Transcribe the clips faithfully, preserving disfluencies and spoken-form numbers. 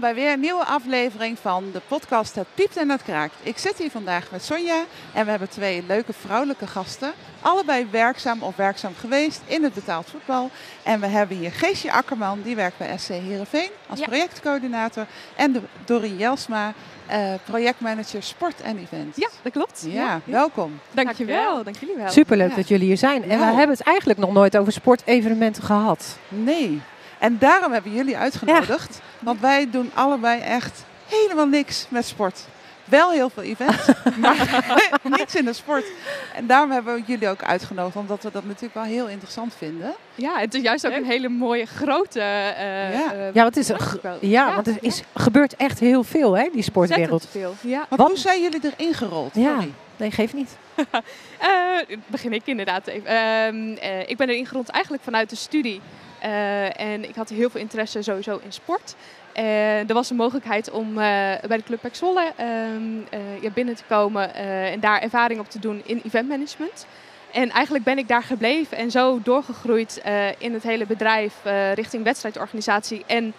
welkom bij weer een nieuwe aflevering van de podcast Het Piept en het Kraakt. Ik zit hier vandaag met Sonja en we hebben twee leuke vrouwelijke gasten. Allebei werkzaam of werkzaam geweest in het betaald voetbal. En we hebben hier Geesje Akkerman, die werkt bij S C Heerenveen als ja. projectcoördinator. En de Dorien Jelsma, uh, projectmanager sport en event. Ja, dat klopt. Ja, ja. Welkom. Dankjewel. Dank jullie wel. Superleuk ja. dat jullie hier zijn. En ja. we hebben het eigenlijk nog nooit over sportevenementen gehad. Nee. En daarom hebben jullie uitgenodigd, ja. want wij doen allebei echt helemaal niks met sport. Wel heel veel events, maar niks in de sport. En daarom hebben we jullie ook uitgenodigd, omdat we dat natuurlijk wel heel interessant vinden. Ja, het is juist ook een hele mooie grote... Uh, ja. Uh, ja, het is, ja, ja, want er is, ja. gebeurt echt heel veel, hè, die sportwereld. Veel. Ja. Want hoe zijn jullie erin gerold? Ja. Nee, geef niet. uh, begin ik inderdaad even. Uh, uh, ik ben erin gerold eigenlijk vanuit de studie. Uh, en ik had heel veel interesse sowieso in sport. Uh, er was een mogelijkheid om uh, bij de club P E C Zwolle uh, uh, ja, binnen te komen uh, en daar ervaring op te doen in eventmanagement. En eigenlijk ben ik daar gebleven en zo doorgegroeid uh, in het hele bedrijf uh, richting wedstrijdorganisatie en uh,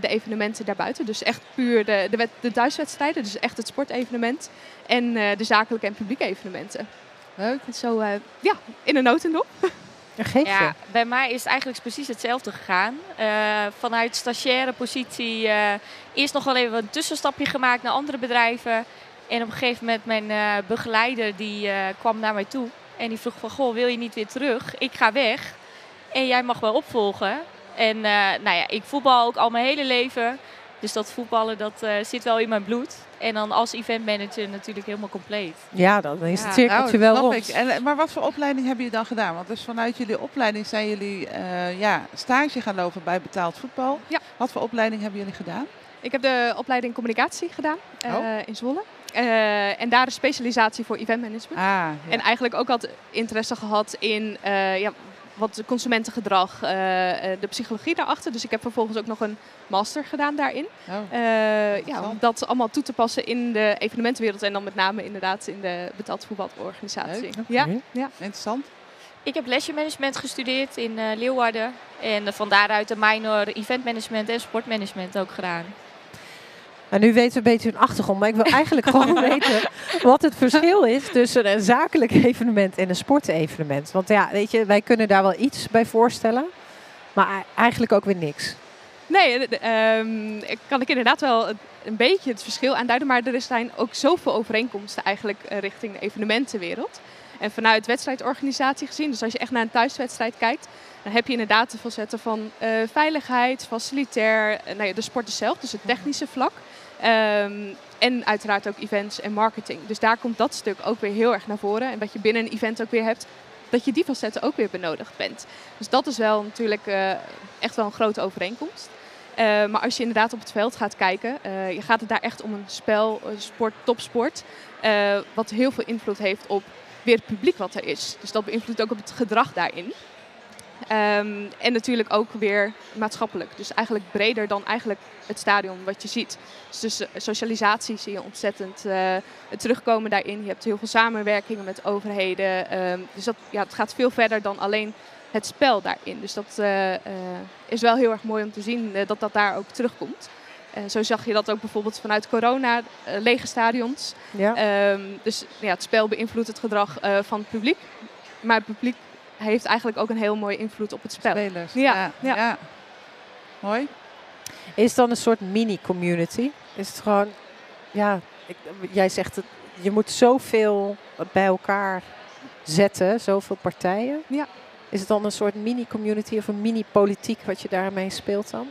de evenementen daarbuiten. Dus echt puur de, de, de thuiswedstrijden, dus echt het sportevenement en uh, de zakelijke en publieke evenementen. Leuk. En zo uh, ja, in een notendop. Ja, bij mij is het eigenlijk precies hetzelfde gegaan. Uh, vanuit stagiaire positie uh, eerst nog wel even een tussenstapje gemaakt naar andere bedrijven. En op een gegeven moment mijn uh, begeleider die uh, kwam naar mij toe. En die vroeg van, goh, wil je niet weer terug? Ik ga weg. En jij mag wel opvolgen. En uh, nou ja, ik voetbal ook al mijn hele leven. Dus dat voetballen, dat uh, zit wel in mijn bloed. En dan als eventmanager natuurlijk helemaal compleet. Ja, dan is het cirkeltje ja, nou, wel rond. En, maar wat voor opleiding hebben jullie dan gedaan? Want dus vanuit jullie opleiding zijn jullie uh, ja, stage gaan lopen bij betaald voetbal. Ja. Wat voor opleiding hebben jullie gedaan? Ik heb de opleiding communicatie gedaan uh, oh. in Zwolle. Uh, en daar een specialisatie voor eventmanagement. Ah, ja. En eigenlijk ook had interesse gehad in... Uh, ja, wat consumentengedrag, uh, de psychologie daarachter. Dus ik heb vervolgens ook nog een master gedaan daarin. Oh, uh, ja, om dat allemaal toe te passen in de evenementenwereld. En dan met name inderdaad in de betaald voetbalorganisatie. Leuk, ja, ja. Interessant. Ik heb lesjemanagement gestudeerd in uh, Leeuwarden. En uh, van daaruit de minor eventmanagement en sportmanagement ook gedaan. En nu weten we een beetje hun achtergrond, maar ik wil eigenlijk gewoon weten wat het verschil is tussen een zakelijk evenement en een sportevenement. Want ja, weet je, wij kunnen daar wel iets bij voorstellen, maar eigenlijk ook weer niks. Nee, um, kan ik inderdaad wel een beetje het verschil aanduiden, maar er zijn ook zoveel overeenkomsten eigenlijk richting de evenementenwereld. En vanuit wedstrijdorganisatie gezien, dus als je echt naar een thuiswedstrijd kijkt, dan heb je inderdaad de facetten van uh, veiligheid, facilitair, uh, nou ja, de sporten zelf, dus het technische vlak. Um, en uiteraard ook events en marketing. Dus daar komt dat stuk ook weer heel erg naar voren. En wat je binnen een event ook weer hebt, dat je die facetten ook weer benodigd bent. Dus dat is wel natuurlijk uh, echt wel een grote overeenkomst. Uh, maar als je inderdaad op het veld gaat kijken, uh, je gaat het daar echt om een spel, een sport, topsport. Uh, wat heel veel invloed heeft op weer het publiek wat er is. Dus dat beïnvloedt ook op het gedrag daarin. Um, en natuurlijk ook weer maatschappelijk. Dus eigenlijk breder dan eigenlijk het stadion wat je ziet. Dus, dus socialisatie zie je ontzettend uh, terugkomen daarin. Je hebt heel veel samenwerkingen met overheden. Um, dus dat, ja, het gaat veel verder dan alleen het spel daarin. Dus dat uh, uh, is wel heel erg mooi om te zien uh, dat dat daar ook terugkomt. Uh, zo zag je dat ook bijvoorbeeld vanuit corona, uh, lege stadions. Ja. Um, dus ja, het spel beïnvloedt het gedrag uh, van het publiek. Maar het publiek heeft eigenlijk ook een heel mooie invloed op het spel. Spelers, ja. ja, ja. ja. Mooi. Is het dan een soort mini-community? Is het gewoon, ja, ik, jij zegt het, je moet zoveel bij elkaar zetten, zoveel partijen. Ja. Is het dan een soort mini-community of een mini-politiek wat je daarmee speelt dan?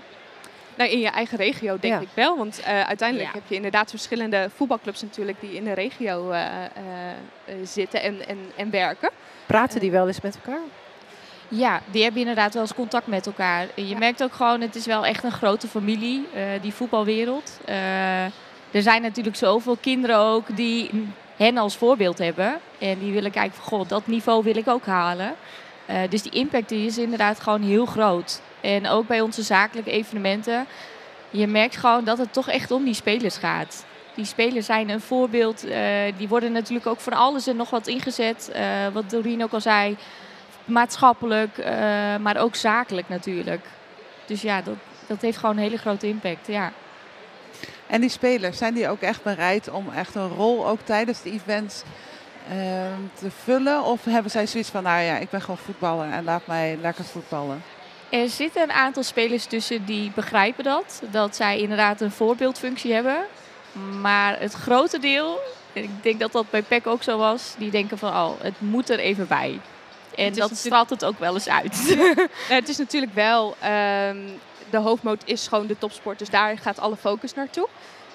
Nou, in je eigen regio denk ja. ik wel, want uh, uiteindelijk ja. heb je inderdaad verschillende voetbalclubs natuurlijk die in de regio uh, uh, zitten en, en, en werken. Praten die wel eens met elkaar? Ja, die hebben inderdaad wel eens contact met elkaar. Je ja. merkt ook gewoon, het is wel echt een grote familie, uh, die voetbalwereld. Uh, er zijn natuurlijk zoveel kinderen ook die hen als voorbeeld hebben. En die willen kijken van, god, dat niveau wil ik ook halen. Uh, dus die impact die is inderdaad gewoon heel groot. En ook bij onze zakelijke evenementen, je merkt gewoon dat het toch echt om die spelers gaat. Die spelers zijn een voorbeeld. Uh, die worden natuurlijk ook voor alles en nog wat ingezet. Uh, wat Dorien ook al zei. Maatschappelijk, uh, maar ook zakelijk natuurlijk. Dus ja, dat, dat heeft gewoon een hele grote impact. Ja. En die spelers, zijn die ook echt bereid om echt een rol ook tijdens de events uh, te vullen? Of hebben zij zoiets van, nou ja, ik ben gewoon voetballer en laat mij lekker voetballen? Er zitten een aantal spelers tussen die begrijpen dat. Dat zij inderdaad een voorbeeldfunctie hebben. Maar het grote deel, ik denk dat dat bij P E C ook zo was, die denken van, oh, het moet er even bij. En dat natuurlijk... straalt het ook wel eens uit. Ja, het is natuurlijk wel... Um... De hoofdmoot is gewoon de topsport, dus daar gaat alle focus naartoe.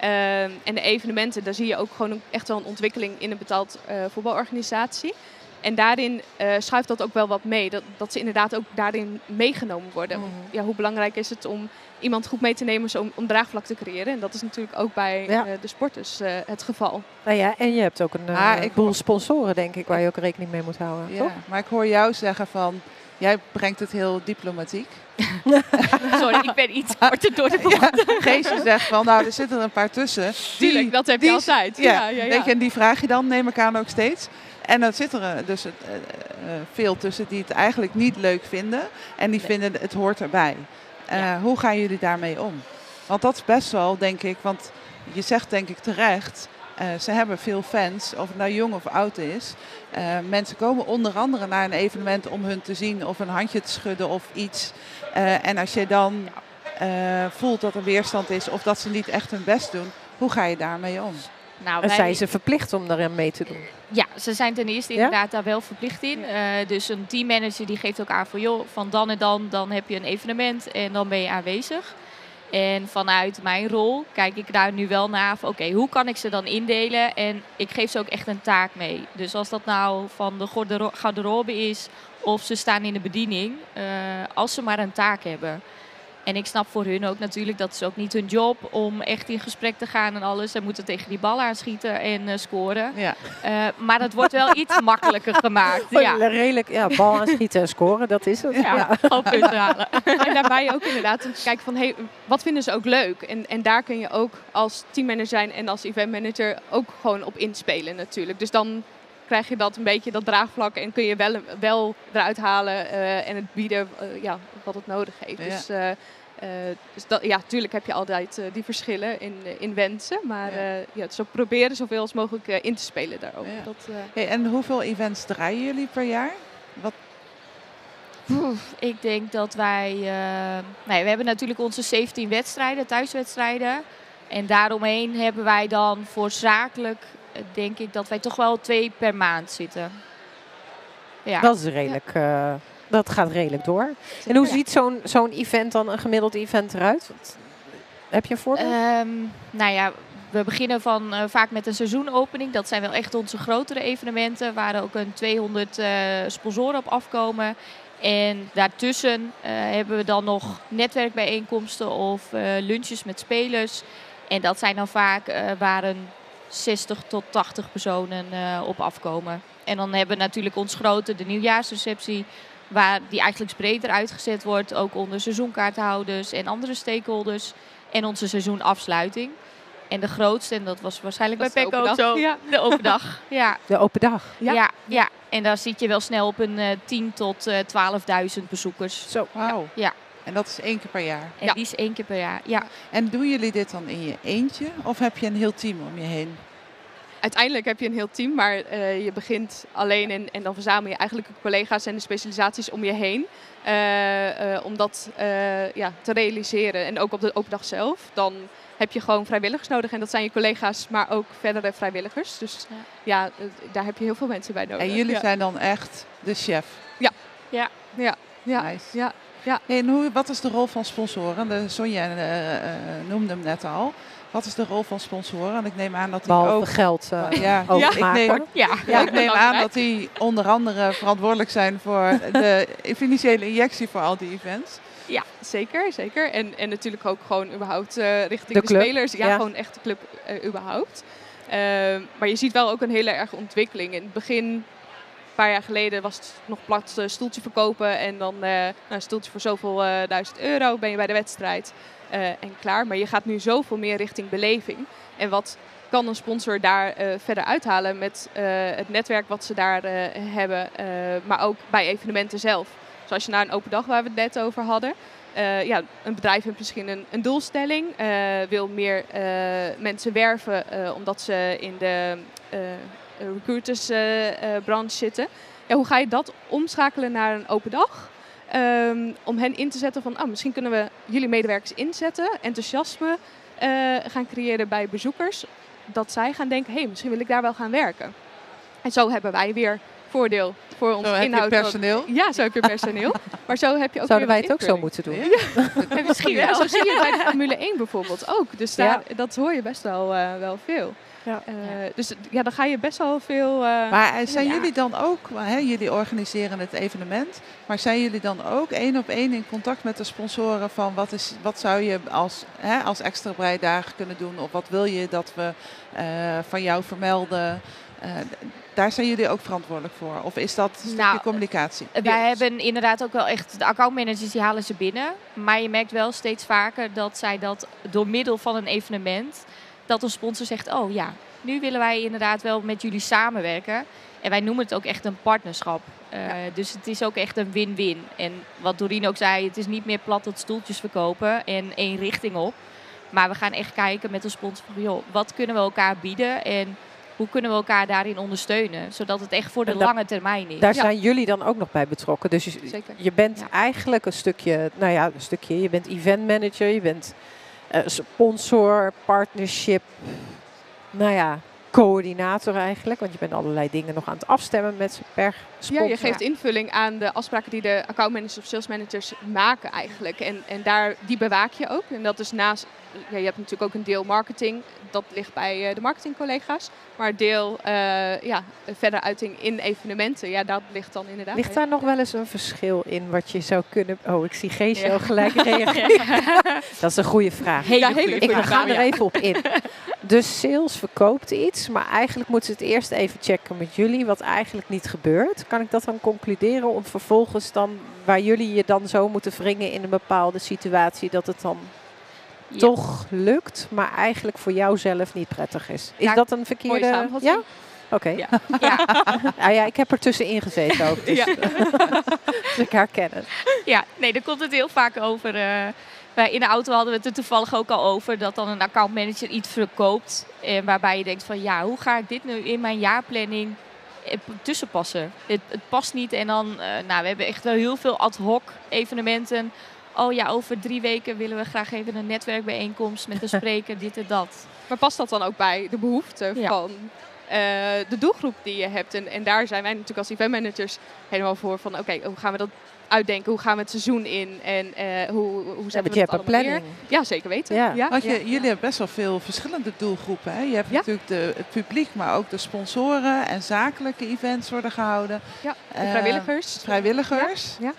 Uh, en de evenementen, daar zie je ook gewoon een, echt wel een ontwikkeling in een betaald uh, voetbalorganisatie. En daarin uh, schuift dat ook wel wat mee, dat, dat ze inderdaad ook daarin meegenomen worden. Mm-hmm. Ja, hoe belangrijk is het om iemand goed mee te nemen om, om draagvlak te creëren? En dat is natuurlijk ook bij ja. uh, de sporters uh, het geval. Nou ja, en je hebt ook een uh, ah, boel sponsoren, denk ik, waar je ook rekening mee moet houden. Ja, toch? Maar ik hoor jou zeggen van... Jij brengt het heel diplomatiek. Sorry, ik ben iets harder door de bocht. Ja, Geesje zegt van, nou, er zitten er een paar tussen. Die, Tuurlijk, dat heb je die, altijd. Ja, ja, ja, ja. Weet je, en die vraag je dan, neem ik aan, ook steeds. En dan zitten er dus uh, veel tussen die het eigenlijk niet leuk vinden. En die nee. vinden, het hoort erbij. Uh, ja. Hoe gaan jullie daarmee om? Want dat is best wel, denk ik, want je zegt denk ik terecht... Uh, ze hebben veel fans, of het nou jong of oud is. Uh, mensen komen onder andere naar een evenement om hun te zien of een handje te schudden of iets. Uh, en als je dan uh, voelt dat er weerstand is of dat ze niet echt hun best doen, hoe ga je daarmee om? Nou, wij... Zijn ze verplicht om daarin mee te doen? Ja, ze zijn ten eerste inderdaad ja? daar wel verplicht in. Ja. Uh, dus een teammanager die geeft ook aan van, joh, van dan en dan, dan heb je een evenement en dan ben je aanwezig. En vanuit mijn rol kijk ik daar nu wel naar van, oké, okay, hoe kan ik ze dan indelen? En ik geef ze ook echt een taak mee. Dus als dat nou van de garderobe is of ze staan in de bediening, uh, als ze maar een taak hebben. En ik snap voor hun ook natuurlijk, dat is ook niet hun job om echt in gesprek te gaan en alles. Ze moeten tegen die bal aanschieten en uh, scoren. Ja. Uh, maar dat wordt wel iets makkelijker gemaakt. Oh, ja. Redelijk, ja, bal aanschieten en scoren, dat is het. Ja, ja. Gewoon punten halen. En daarbij ook inderdaad om te kijken van, hey, wat vinden ze ook leuk? En, en daar kun je ook als teammanager zijn en als eventmanager ook gewoon op inspelen natuurlijk. Dus dan krijg je dat een beetje, dat draagvlak, en kun je wel, wel eruit halen uh, en het bieden uh, ja, wat het nodig heeft. Ja. Dus, uh, uh, dus dat, ja, natuurlijk heb je altijd uh, die verschillen in, in wensen, maar ja. Uh, ja, dus proberen zoveel als mogelijk uh, in te spelen daarover. Ja. Dat, uh... hey, en hoeveel events draaien jullie per jaar? Wat... Poef, ik denk dat wij, uh, nee, we hebben natuurlijk onze zeventien wedstrijden, thuiswedstrijden, en daaromheen hebben wij dan voor zakelijk denk ik dat wij toch wel twee per maand zitten. Ja. Dat is redelijk, ja. uh, dat gaat redelijk door. En hoe ja. ziet zo'n zo'n event dan, een gemiddeld event eruit? Wat, heb je een voorbeeld? Um, nou ja, we beginnen van, uh, vaak met een seizoenopening. Dat zijn wel echt onze grotere evenementen, waar ook een tweehonderd uh, sponsoren op afkomen. En daartussen uh, hebben we dan nog netwerkbijeenkomsten of uh, lunches met spelers. En dat zijn dan vaak uh, waar een zestig tot tachtig personen uh, op afkomen. En dan hebben we natuurlijk ons grote, de nieuwjaarsreceptie, waar die eigenlijk breder uitgezet wordt, ook onder seizoenkaarthouders en andere stakeholders. En onze seizoenafsluiting. En de grootste, en dat was waarschijnlijk dat bij P E C ook zo, ja. de open dag. Ja. De open dag? Ja. Ja, ja. En daar zit je wel snel op een uh, tien tot twaalfduizend bezoekers. Zo, wauw. Ja. Ja. En dat is één keer per jaar? En ja. die is één keer per jaar, ja. En doen jullie dit dan in je eentje of heb je een heel team om je heen? Uiteindelijk heb je een heel team, maar uh, je begint alleen en, en dan verzamel je eigenlijk de collega's en de specialisaties om je heen. Uh, uh, om dat uh, ja, te realiseren en ook op de open dag zelf. Dan heb je gewoon vrijwilligers nodig en dat zijn je collega's, maar ook verdere vrijwilligers. Dus ja, ja uh, daar heb je heel veel mensen bij nodig. En jullie ja. zijn dan echt de chef? Ja. Ja. Ja. Ja. Nice. Ja. Ja. Hey, en hoe, wat is de rol van sponsoren? De Sonja uh, uh, noemde hem net al. Wat is de rol van sponsoren? En ik neem aan dat die Behalve ook geld uh, ja, ja. Ik neem, ja. Ja, ik neem aan dat die onder andere verantwoordelijk zijn voor de financiële injectie voor al die events. Ja, zeker, zeker. En, en natuurlijk ook gewoon überhaupt uh, richting de, de spelers. Ja, ja, gewoon echt de club uh, überhaupt. Uh, maar je ziet wel ook een hele erge ontwikkeling. In het begin, een paar jaar geleden, was het nog plat uh, stoeltje verkopen en dan uh, een stoeltje voor zoveel uh, duizend euro ben je bij de wedstrijd uh, en klaar. Maar je gaat nu zoveel meer richting beleving. En wat kan een sponsor daar uh, verder uithalen met uh, het netwerk wat ze daar uh, hebben, uh, maar ook bij evenementen zelf. Zoals je naar een open dag waar we het net over hadden. Uh, ja, een bedrijf heeft misschien een, een doelstelling, uh, wil meer uh, mensen werven uh, omdat ze in de uh, recruitersbranche uh, uh, zitten. Ja, hoe ga je dat omschakelen naar een open dag? Um, om hen in te zetten van, oh, misschien kunnen we jullie medewerkers inzetten, enthousiasme uh, gaan creëren bij bezoekers. Dat zij gaan denken, hé, hey, misschien wil ik daar wel gaan werken. En zo hebben wij weer voordeel voor ons inhoud. Zo heb je personeel. Ook. Ja, zo heb je personeel. Maar zo heb je ook Zouden weer wij het ook zo moeten doen? Ja. Ja. Misschien wel. Ja, zo zie je bij de Formule één bijvoorbeeld ook. Dus daar, ja. dat hoor je best wel, uh, wel veel. Ja. Uh, dus ja, dan ga je best wel veel... Uh, maar zijn ja. jullie dan ook, hè, jullie organiseren het evenement, maar zijn jullie dan ook één op één in contact met de sponsoren van wat, is, wat zou je als, hè, als extra breidagen kunnen doen? Of wat wil je dat we uh, van jou vermelden? Uh, daar zijn jullie ook verantwoordelijk voor? Of is dat een stukje nou, communicatie? Wij hebben inderdaad ook wel echt... De accountmanagers die halen ze binnen. Maar je merkt wel steeds vaker dat zij dat door middel van een evenement... dat een sponsor zegt, oh ja, nu willen wij inderdaad wel met jullie samenwerken. En wij noemen het ook echt een partnerschap. Uh, ja. Dus het is ook echt een win-win. En wat Dorien ook zei, het is niet meer plat dat stoeltjes verkopen en één richting op. Maar we gaan echt kijken met de sponsor van, joh, wat kunnen we elkaar bieden en... Hoe kunnen we elkaar daarin ondersteunen? Zodat het echt voor de dat, lange termijn is. Daar ja. zijn jullie dan ook nog bij betrokken. Dus je, je bent ja. eigenlijk een stukje, nou ja, een stukje. Je bent eventmanager, je bent uh, sponsor, partnership, nou ja, coördinator eigenlijk. Want je bent allerlei dingen nog aan het afstemmen met per sponsor. Ja, je geeft invulling aan de afspraken die de accountmanagers of salesmanagers maken eigenlijk. En, en daar, die bewaak je ook. En dat is naast... Ja, je hebt natuurlijk ook een deel marketing, dat ligt bij uh, de marketingcollega's. Maar deel uh, ja, verder uiting in evenementen, ja, dat ligt dan inderdaad. Ligt daar nog wel eens een verschil in wat je zou kunnen... Oh, ik zie Geesje al gelijk reageren. Ja. Dat is een goede vraag. Hele ja, hele goede ik vraag. ga er even op in. Dus sales verkoopt iets, maar eigenlijk moeten ze het eerst even checken met jullie, wat eigenlijk niet gebeurt. Kan ik dat dan concluderen om vervolgens dan, waar jullie je dan zo moeten wringen in een bepaalde situatie, dat het dan... Ja. toch lukt, maar eigenlijk voor jou zelf niet prettig is. Is ja, dat een verkeerde... Ja? Oké. Okay. Ja. Ja. Ah ja, ik heb er tussenin gezeten ook, dus, ja. dus ik herken het. Ja, nee, daar komt het heel vaak over. Uh, in de auto hadden we het er toevallig ook al over, dat dan een accountmanager iets verkoopt. En waarbij je denkt van, ja, hoe ga ik dit nu in mijn jaarplanning tussenpassen? Het, het past niet en dan, uh, nou, we hebben echt wel heel veel ad hoc evenementen. Oh ja, over drie weken willen we graag even een netwerkbijeenkomst met een spreker, dit en dat. Maar past dat dan ook bij de behoefte ja. van uh, de doelgroep die je hebt? En, en daar zijn wij natuurlijk als eventmanagers helemaal voor van, oké, okay, hoe gaan we dat uitdenken? Hoe gaan we het seizoen in? En uh, hoe, hoe zetten ja, we het allemaal planning. Weer? Ja, zeker weten. Ja. Ja? Want je, ja. jullie hebben best wel veel verschillende doelgroepen. Hè? Je hebt ja. natuurlijk de, het publiek, maar ook de sponsoren en zakelijke events worden gehouden. Ja, de uh, vrijwilligers. Vrijwilligers. Ja. Ja.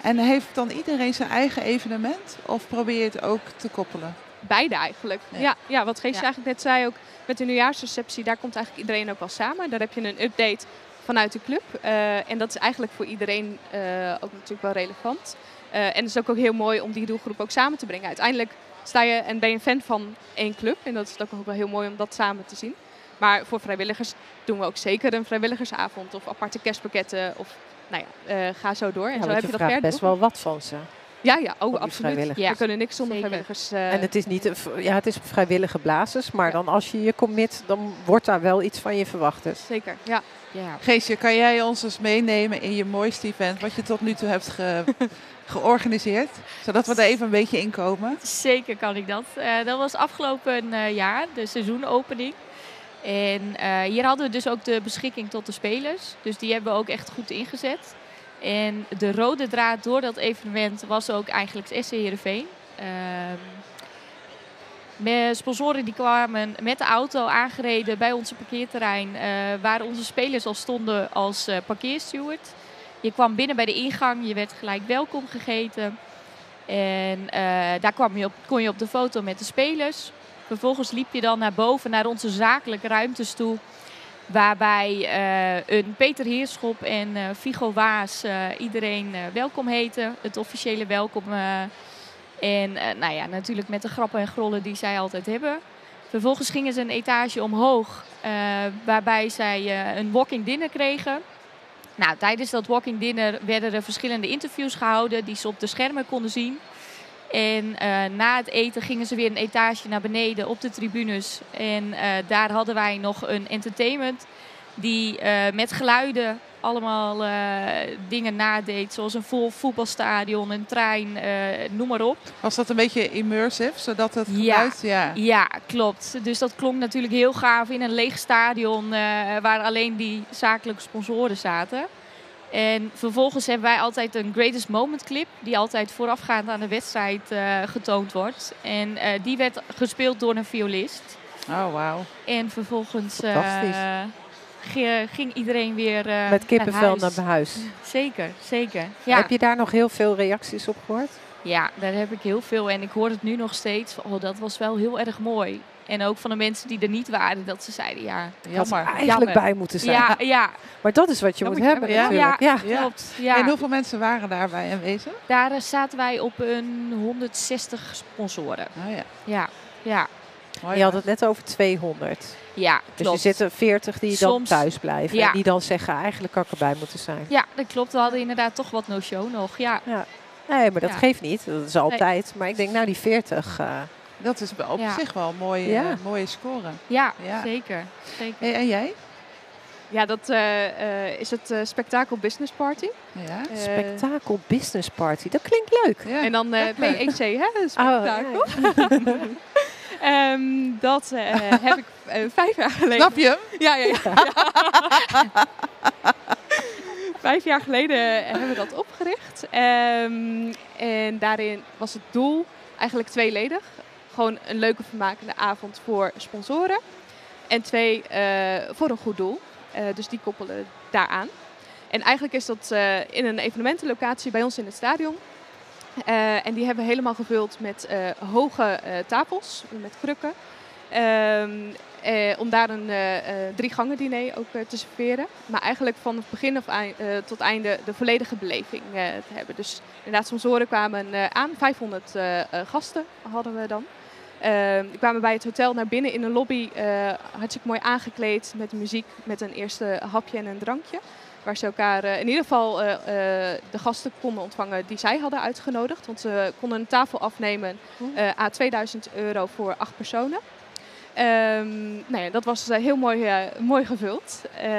En heeft dan iedereen zijn eigen evenement of probeer je het ook te koppelen? Beide eigenlijk. Ja, ja, ja wat Geesje ja. eigenlijk net zei ook, met de nieuwjaarsreceptie, daar komt eigenlijk iedereen ook wel samen. Daar heb je een update vanuit de club. Uh, en dat is eigenlijk voor iedereen uh, ook natuurlijk wel relevant. Uh, en het is ook, ook heel mooi om die doelgroep ook samen te brengen. Uiteindelijk sta je en ben je een fan van één club. En dat is ook, ook wel heel mooi om dat samen te zien. Maar voor vrijwilligers doen we ook zeker een vrijwilligersavond of aparte kerstpakketten of... Nou ja, uh, ga zo door. En ja, zo heb je, je dat vraagt best wel wat van ze. Ja, ja, oh, absoluut. Ja. We kunnen niks zonder Zeker. vrijwilligers. Uh, en het is niet, een, ja, het is vrijwillige basis, maar ja. dan als je je commit, dan wordt daar wel iets van je verwacht. Dus. Zeker, ja. ja. Geesje, kan jij ons eens meenemen in je mooiste event, wat je tot nu toe hebt ge, georganiseerd? Zodat we er even een beetje inkomen. Zeker kan ik dat. Uh, dat was afgelopen uh, jaar, de seizoenopening. En uh, hier hadden we dus ook de beschikking tot de spelers. Dus die hebben we ook echt goed ingezet. En de rode draad door dat evenement was ook eigenlijk S C Heerenveen. Uh, sponsoren die kwamen met de auto aangereden bij onze parkeerterrein. Uh, waar onze spelers al stonden als uh, parkeersteward. Je kwam binnen bij de ingang. Je werd gelijk welkom gegeten. En uh, daar kwam je op, kon je op de foto met de spelers. Vervolgens liep je dan naar boven, naar onze zakelijke ruimtes toe. Waarbij uh, een Peter Heerschop en uh, Figo Waas uh, iedereen uh, welkom heten. Het officiële welkom. Uh, en uh, nou ja, natuurlijk met de grappen en grollen die zij altijd hebben. Vervolgens gingen ze een etage omhoog. Uh, waarbij zij uh, een walking dinner kregen. Nou, tijdens dat walking dinner werden er verschillende interviews gehouden die ze op de schermen konden zien. En uh, na het eten gingen ze weer een etage naar beneden op de tribunes. En uh, daar hadden wij nog een entertainment die uh, met geluiden allemaal uh, dingen nadeed. Zoals een vol voetbalstadion, een trein, uh, noem maar op. Was dat een beetje immersive, zodat het geluid... Ja, ja. ja klopt. Dus dat klonk natuurlijk heel gaaf in een leeg stadion uh, waar alleen die zakelijke sponsoren zaten. En vervolgens hebben wij altijd een greatest moment clip die altijd voorafgaand aan de wedstrijd uh, getoond wordt. En uh, die werd gespeeld door een violist. Oh, wauw. En vervolgens uh, ging iedereen weer uh, met kippenvel naar, naar huis. Zeker, zeker. Ja. Heb je daar nog heel veel reacties op gehoord? Ja, daar heb ik heel veel. En ik hoor het nu nog steeds. Oh, dat was wel heel erg mooi. En ook van de mensen die er niet waren, dat ze zeiden, ja, jammer. Had eigenlijk jammer. bij moeten zijn. Ja, ja. Maar dat is wat je dat moet hebben, hebben ja. Ja, ja, klopt. Ja. En hoeveel mensen waren daarbij aanwezig? Daar zaten wij op een honderdzestig sponsoren. Oh ja. Ja, ja. Je had het net over tweehonderd. Ja, klopt. Dus er zitten veertig die dan Soms, thuis blijven. Ja. En die dan zeggen, eigenlijk had ik erbij moeten zijn. Ja, dat klopt. We hadden inderdaad toch wat no-show nog. Ja. Ja. Nee, maar dat ja. geeft niet. Dat is altijd. Nee. Maar ik denk, nou die veertig... Uh, Dat is op ja. zich wel een mooie, ja. uh, mooie score. Ja, ja. zeker. zeker. Hey, en jij? Ja, dat uh, uh, is het uh, Spektakel Business Party. Ja. Uh, Spektakel Business Party, dat klinkt leuk. Ja. En dan uh, P E C, hè? Spektakel. Oh, ja. um, dat uh, heb ik uh, vijf jaar geleden. Snap je? Ja, ja, ja. ja. Vijf jaar geleden hebben we dat opgericht. Um, en daarin was het doel eigenlijk tweeledig. Gewoon een leuke vermakende avond voor sponsoren. En twee, uh, voor een goed doel. Uh, dus die koppelen daaraan. En eigenlijk is dat uh, in een evenementenlocatie bij ons in het stadion. Uh, en die hebben we helemaal gevuld met uh, hoge uh, tafels, met krukken. Uh, uh, om daar een uh, drie gangen diner ook uh, te serveren. Maar eigenlijk van het begin of eind, uh, tot einde de volledige beleving uh, te hebben. Dus inderdaad, sponsoren kwamen uh, aan. vijfhonderd uh, uh, gasten hadden we dan. Uh, ik kwam bij het hotel naar binnen in een lobby, uh, hartstikke mooi aangekleed met muziek, met een eerste hapje en een drankje. Waar ze elkaar uh, in ieder geval uh, uh, de gasten konden ontvangen die zij hadden uitgenodigd. Want ze konden een tafel afnemen uh, à tweeduizend euro voor acht personen. Um, nou ja, dat was uh, heel mooi, uh, mooi gevuld. Uh,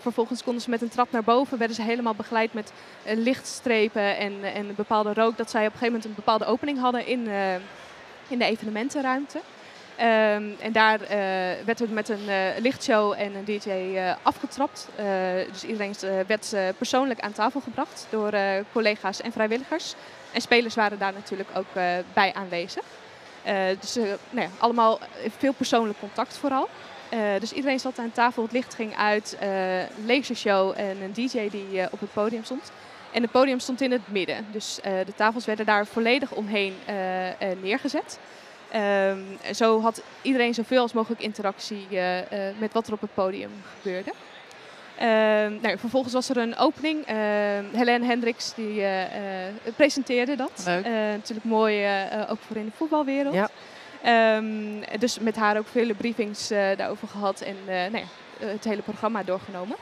vervolgens konden ze met een trap naar boven, werden ze helemaal begeleid met uh, lichtstrepen en, en een bepaalde rook. Dat zij op een gegeven moment een bepaalde opening hadden in... Uh, in de evenementenruimte. Um, en daar uh, werd het met een uh, lichtshow en een D J uh, afgetrapt. Uh, dus iedereen uh, werd uh, persoonlijk aan tafel gebracht door uh, collega's en vrijwilligers. En spelers waren daar natuurlijk ook uh, bij aanwezig. Uh, dus uh, nou ja, allemaal veel persoonlijk contact vooral. Uh, dus iedereen zat aan tafel, het licht ging uit, uh, lasershow en een D J die uh, op het podium stond. En het podium stond in het midden, dus uh, de tafels werden daar volledig omheen uh, uh, neergezet. Um, en zo had iedereen zoveel als mogelijk interactie uh, uh, met wat er op het podium gebeurde. Um, nou, vervolgens was er een opening. Uh, Helene Hendricks die, uh, uh, presenteerde dat. Leuk. Uh, natuurlijk mooi, uh, ook voor in de voetbalwereld. Ja. Um, dus met haar ook vele briefings uh, daarover gehad en uh, nou ja, het hele programma doorgenomen.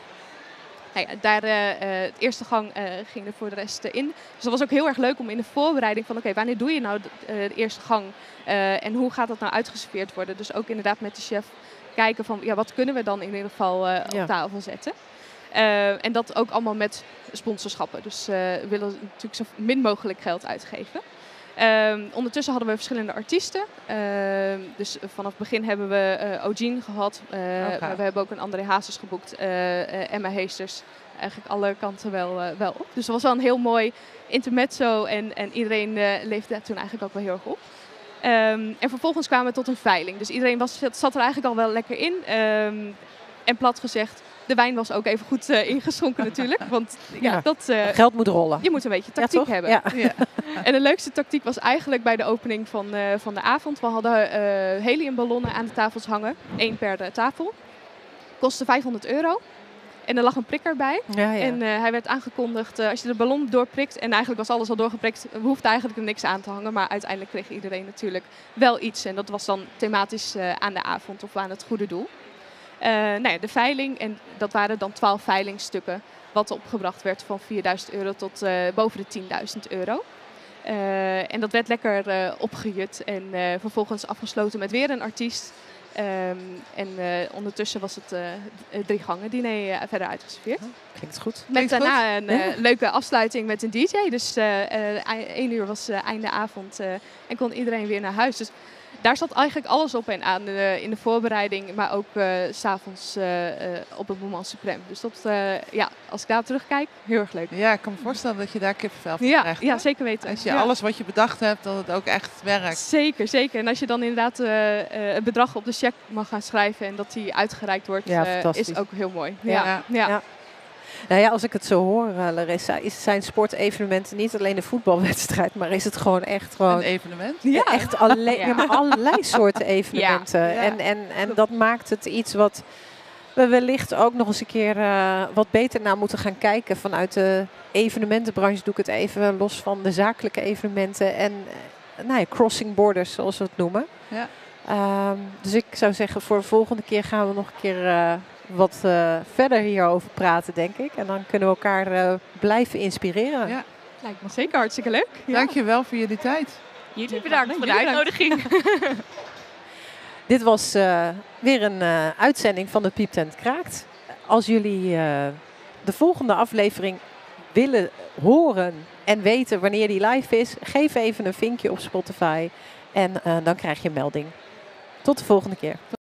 Nou ja, daar, uh, het eerste gang uh, ging er voor de rest uh, in. Dus dat was ook heel erg leuk om in de voorbereiding van... oké, okay, wanneer doe je nou de, uh, de eerste gang? Uh, en hoe gaat dat nou uitgeserveerd worden? Dus ook inderdaad met de chef kijken van... ja, wat kunnen we dan in ieder geval uh, op ja. tafel zetten? Uh, en dat ook allemaal met sponsorschappen. Dus uh, we willen natuurlijk zo min mogelijk geld uitgeven. Uh, ondertussen hadden we verschillende artiesten. Uh, dus vanaf het begin hebben we uh, O'Gene gehad. Uh, okay. Maar we hebben ook een André Hazes geboekt. Uh, uh, Emma Heesters. Eigenlijk alle kanten wel, uh, wel op. Dus dat was wel een heel mooi intermezzo. En, en iedereen uh, leefde daar toen eigenlijk ook wel heel erg op. Um, en vervolgens kwamen we tot een veiling. Dus iedereen was, zat er eigenlijk al wel lekker in. Um, en plat gezegd, de wijn was ook even goed uh, ingeschonken natuurlijk. Want ja, ja, dat, uh, geld moet rollen. Je moet een beetje tactiek ja, hebben. Ja. Ja. En de leukste tactiek was eigenlijk bij de opening van, uh, van de avond. We hadden uh, heliumballonnen aan de tafels hangen. Eén per uh, tafel. Kostte vijfhonderd euro. En er lag een prikker bij. Ja, ja. En uh, hij werd aangekondigd, uh, als je de ballon doorprikt... en eigenlijk was alles al doorgeprikt, we hoefden eigenlijk er niks aan te hangen. Maar uiteindelijk kreeg iedereen natuurlijk wel iets. En dat was dan thematisch uh, aan de avond of aan het goede doel. Uh, nou ja, de veiling, en dat waren dan twaalf veilingstukken. wat opgebracht werd van vierduizend euro tot uh, boven de tienduizend euro. Uh, en dat werd lekker uh, opgejut en uh, vervolgens afgesloten met weer een artiest. Um, en uh, ondertussen was het uh, drie gangen diner uh, verder uitgeserveerd. Klinkt goed. Met daarna een ja. uh, leuke afsluiting met een D J. Dus één uh, uh, uur was uh, einde avond uh, en kon iedereen weer naar huis. Dus daar zat eigenlijk alles op en aan uh, in de voorbereiding, maar ook uh, 's avonds uh, uh, op het moment suprême. Dus dat, uh, ja, als ik daar terugkijk, heel erg leuk. Ja, ik kan me voorstellen dat je daar kippenvel van ja, krijgt. Ja, hoor. Zeker weten. Als je ja. alles wat je bedacht hebt, dat het ook echt werkt. Zeker, zeker. En als je dan inderdaad uh, uh, het bedrag op de cheque mag gaan schrijven en dat die uitgereikt wordt, ja, uh, is ook heel mooi. Ja, ja. ja. ja. ja. Nou ja, als ik het zo hoor, uh, Larissa, is zijn sportevenementen niet alleen de voetbalwedstrijd, maar is het gewoon echt gewoon een evenement? Ja, echt alleen, ja. Ja, maar allerlei soorten evenementen. Ja. Ja. En, en, en dat maakt het iets wat we wellicht ook nog eens een keer uh, wat beter naar moeten gaan kijken. Vanuit de evenementenbranche doe ik het even los van de zakelijke evenementen en uh, nou ja, crossing borders, zoals we het noemen. Ja. Uh, dus ik zou zeggen, voor de volgende keer gaan we nog een keer Uh, wat uh, verder hierover praten, denk ik. En dan kunnen we elkaar uh, blijven inspireren. Ja, lijkt me zeker hartstikke leuk. Ja. Dank je wel voor jullie tijd. Jullie bedankt voor de uitnodiging. Dit was uh, weer een uh, uitzending van de Piept en het Kraakt. Als jullie uh, de volgende aflevering willen horen en weten wanneer die live is, geef even een vinkje op Spotify en uh, dan krijg je een melding. Tot de volgende keer.